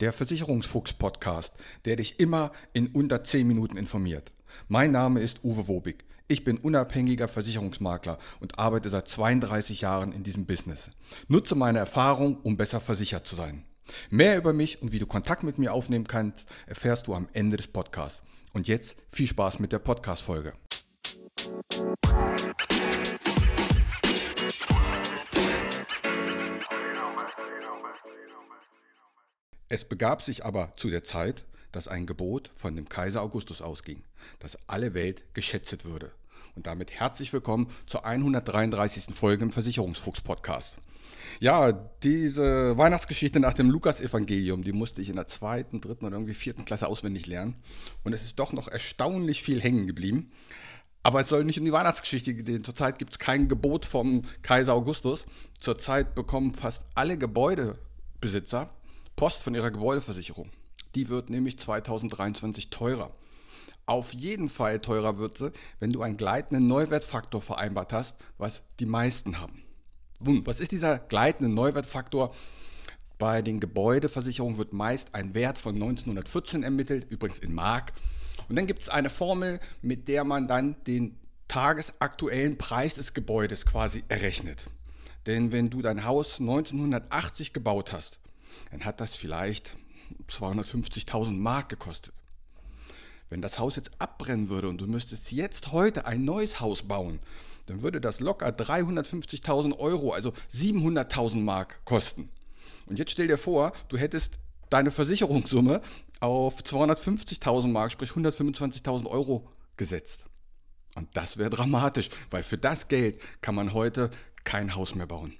der Versicherungsfuchs-Podcast, der dich immer in unter 10 Minuten informiert. Mein Name ist Uwe Wobig. Ich bin unabhängiger Versicherungsmakler und arbeite seit 32 Jahren in diesem Business. Nutze meine Erfahrung, um besser versichert zu sein. Mehr über mich und wie du Kontakt mit mir aufnehmen kannst, erfährst du am Ende des Podcasts. Und jetzt viel Spaß mit der Podcast-Folge. Es begab sich aber zu der Zeit, dass ein Gebot von dem Kaiser Augustus ausging, dass alle Welt geschätzt würde. Und damit herzlich willkommen zur 133. Folge im Versicherungsfuchs-Podcast. Ja, diese Weihnachtsgeschichte nach dem Lukas-Evangelium, die musste ich in der 2., 3. oder 4. Klasse auswendig lernen. Und es ist doch noch erstaunlich viel hängen geblieben. Aber es soll nicht um die Weihnachtsgeschichte gehen. Zurzeit gibt es kein Gebot vom Kaiser Augustus. Zurzeit bekommen fast alle Gebäudebesitzer Post von ihrer Gebäudeversicherung. Die wird nämlich 2023 teurer. Auf jeden Fall teurer wird sie, wenn du einen gleitenden Neuwertfaktor vereinbart hast, was die meisten haben. Nun, was ist dieser gleitende Neuwertfaktor? Bei den Gebäudeversicherungen wird meist ein Wert von 1914 ermittelt, übrigens in Mark. Und dann gibt es eine Formel, mit der man dann den tagesaktuellen Preis des Gebäudes quasi errechnet. Denn wenn du dein Haus 1980 gebaut hast, dann hat das vielleicht 250.000 Mark gekostet. Wenn das Haus jetzt abbrennen würde und du müsstest jetzt heute ein neues Haus bauen, dann würde das locker 350.000 Euro, also 700.000 Mark kosten. Und jetzt stell dir vor, du hättest deine Versicherungssumme auf 250.000 Mark, sprich 125.000 Euro gesetzt. Und das wäre dramatisch, weil für das Geld kann man heute kein Haus mehr bauen.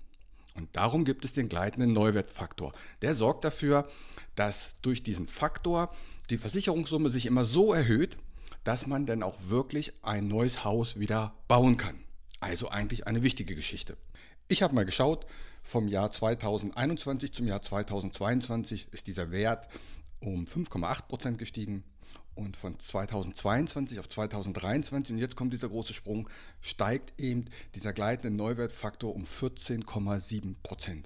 Und darum gibt es den gleitenden Neuwertfaktor. Der sorgt dafür, dass durch diesen Faktor die Versicherungssumme sich immer so erhöht, dass man dann auch wirklich ein neues Haus wieder bauen kann. Also eigentlich eine wichtige Geschichte. Ich habe mal geschaut, vom Jahr 2021 zum Jahr 2022 ist dieser Wert um 5,8% gestiegen. Und von 2022 auf 2023, und jetzt kommt dieser große Sprung, steigt eben dieser gleitende Neuwertfaktor um 14,7%.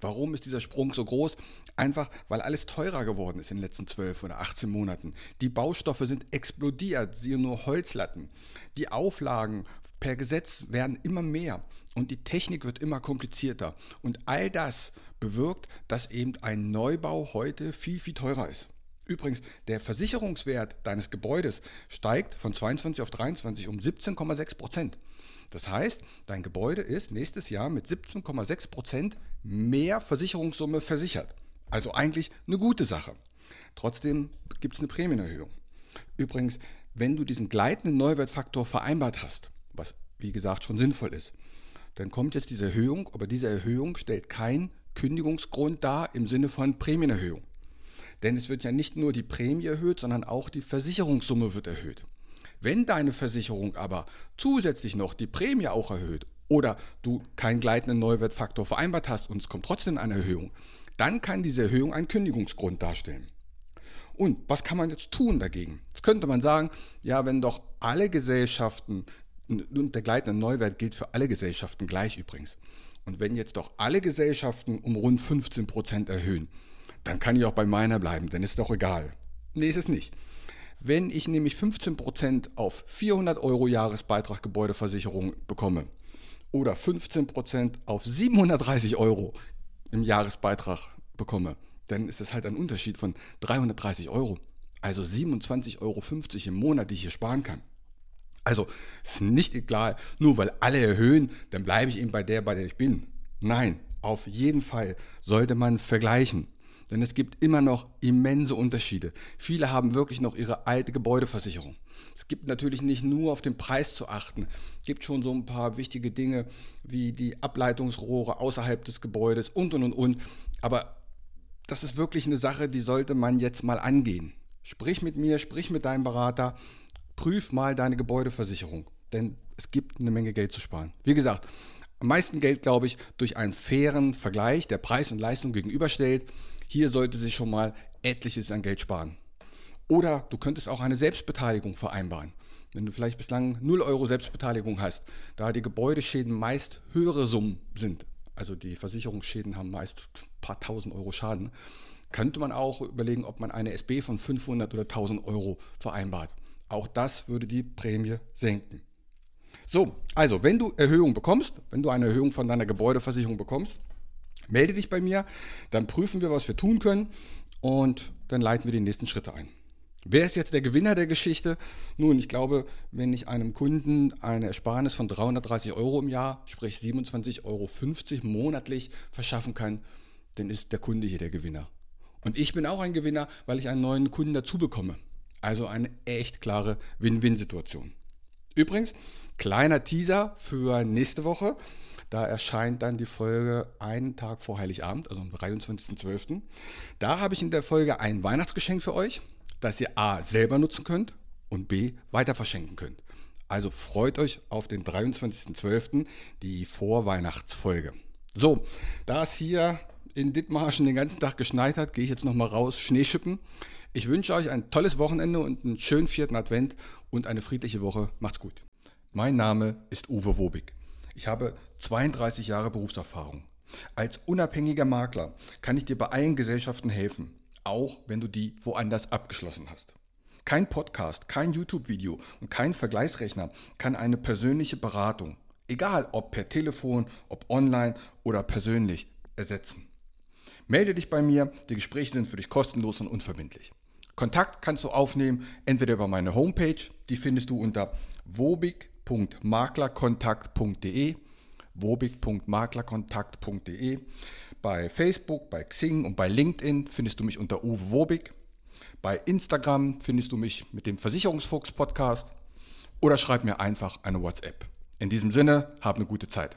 Warum ist dieser Sprung so groß? Einfach, weil alles teurer geworden ist in den letzten 12 oder 18 Monaten. Die Baustoffe sind explodiert, siehe nur Holzlatten. Die Auflagen per Gesetz werden immer mehr und die Technik wird immer komplizierter. Und all das bewirkt, dass eben ein Neubau heute viel, viel teurer ist. Übrigens, der Versicherungswert deines Gebäudes steigt von 22 auf 23 um 17,6%. Das heißt, dein Gebäude ist nächstes Jahr mit 17,6% mehr Versicherungssumme versichert. Also eigentlich eine gute Sache. Trotzdem gibt es eine Prämienerhöhung. Übrigens, wenn du diesen gleitenden Neuwertfaktor vereinbart hast, was wie gesagt schon sinnvoll ist, dann kommt jetzt diese Erhöhung, aber diese Erhöhung stellt keinen Kündigungsgrund dar im Sinne von Prämienerhöhung. Denn es wird ja nicht nur die Prämie erhöht, sondern auch die Versicherungssumme wird erhöht. Wenn deine Versicherung aber zusätzlich noch die Prämie auch erhöht oder du keinen gleitenden Neuwertfaktor vereinbart hast und es kommt trotzdem eine Erhöhung, dann kann diese Erhöhung einen Kündigungsgrund darstellen. Und was kann man jetzt tun dagegen? Jetzt könnte man sagen, ja, wenn doch alle Gesellschaften, und der gleitende Neuwert gilt für alle Gesellschaften gleich übrigens, und wenn jetzt doch alle Gesellschaften um rund 15% erhöhen, dann kann ich auch bei meiner bleiben, denn ist doch egal. Nee, ist es nicht. Wenn ich nämlich 15% auf 400 Euro Jahresbeitrag Gebäudeversicherung bekomme oder 15% auf 730 Euro im Jahresbeitrag bekomme, dann ist das halt ein Unterschied von 330 Euro. Also 27,50 Euro im Monat, die ich hier sparen kann. Also ist nicht egal, nur weil alle erhöhen, dann bleibe ich eben bei der ich bin. Nein, auf jeden Fall sollte man vergleichen. Denn es gibt immer noch immense Unterschiede. Viele haben wirklich noch ihre alte Gebäudeversicherung. Es gibt natürlich nicht nur auf den Preis zu achten. Es gibt schon so ein paar wichtige Dinge wie die Ableitungsrohre außerhalb des Gebäudes und. Aber das ist wirklich eine Sache, die sollte man jetzt mal angehen. Sprich mit mir, sprich mit deinem Berater, prüf mal deine Gebäudeversicherung. Denn es gibt eine Menge Geld zu sparen. Wie gesagt, am meisten Geld, glaube ich, durch einen fairen Vergleich, der Preis und Leistung gegenüberstellt. Hier sollte sich schon mal etliches an Geld sparen. Oder du könntest auch eine Selbstbeteiligung vereinbaren. Wenn du vielleicht bislang 0 Euro Selbstbeteiligung hast, da die Gebäudeschäden meist höhere Summen sind, also die Versicherungsschäden haben meist ein paar tausend Euro Schaden, könnte man auch überlegen, ob man eine SB von 500 oder 1000 Euro vereinbart. Auch das würde die Prämie senken. So, also wenn du Erhöhung bekommst, wenn du eine Erhöhung von deiner Gebäudeversicherung bekommst, melde dich bei mir, dann prüfen wir, was wir tun können und dann leiten wir die nächsten Schritte ein. Wer ist jetzt der Gewinner der Geschichte? Nun, ich glaube, wenn ich einem Kunden eine Ersparnis von 330 Euro im Jahr, sprich 27,50 Euro monatlich verschaffen kann, dann ist der Kunde hier der Gewinner. Und ich bin auch ein Gewinner, weil ich einen neuen Kunden dazu bekomme. Also eine echt klare Win-Win-Situation. Übrigens, kleiner Teaser für nächste Woche. Da erscheint dann die Folge einen Tag vor Heiligabend, also am 23.12. Da habe ich in der Folge ein Weihnachtsgeschenk für euch, das ihr A. selber nutzen könnt und B. weiter verschenken könnt. Also freut euch auf den 23.12., die Vorweihnachtsfolge. So, da es hier in Dithmarschen den ganzen Tag geschneit hat, gehe ich jetzt nochmal raus, Schnee schippen. Ich wünsche euch ein tolles Wochenende und einen schönen 4. Advent und eine friedliche Woche. Macht's gut. Mein Name ist Uwe Wobig. Ich habe 32 Jahre Berufserfahrung. Als unabhängiger Makler kann ich dir bei allen Gesellschaften helfen, auch wenn du die woanders abgeschlossen hast. Kein Podcast, kein YouTube-Video und kein Vergleichsrechner kann eine persönliche Beratung, egal ob per Telefon, ob online oder persönlich, ersetzen. Melde dich bei mir, die Gespräche sind für dich kostenlos und unverbindlich. Kontakt kannst du aufnehmen, entweder über meine Homepage, die findest du unter wobig.maklerkontakt.de, wobig.maklerkontakt.de. Bei Facebook, bei Xing und bei LinkedIn findest du mich unter Uwe Wobig. Bei Instagram findest du mich mit dem Versicherungsfuchs-Podcast oder schreib mir einfach eine WhatsApp. In diesem Sinne, hab eine gute Zeit.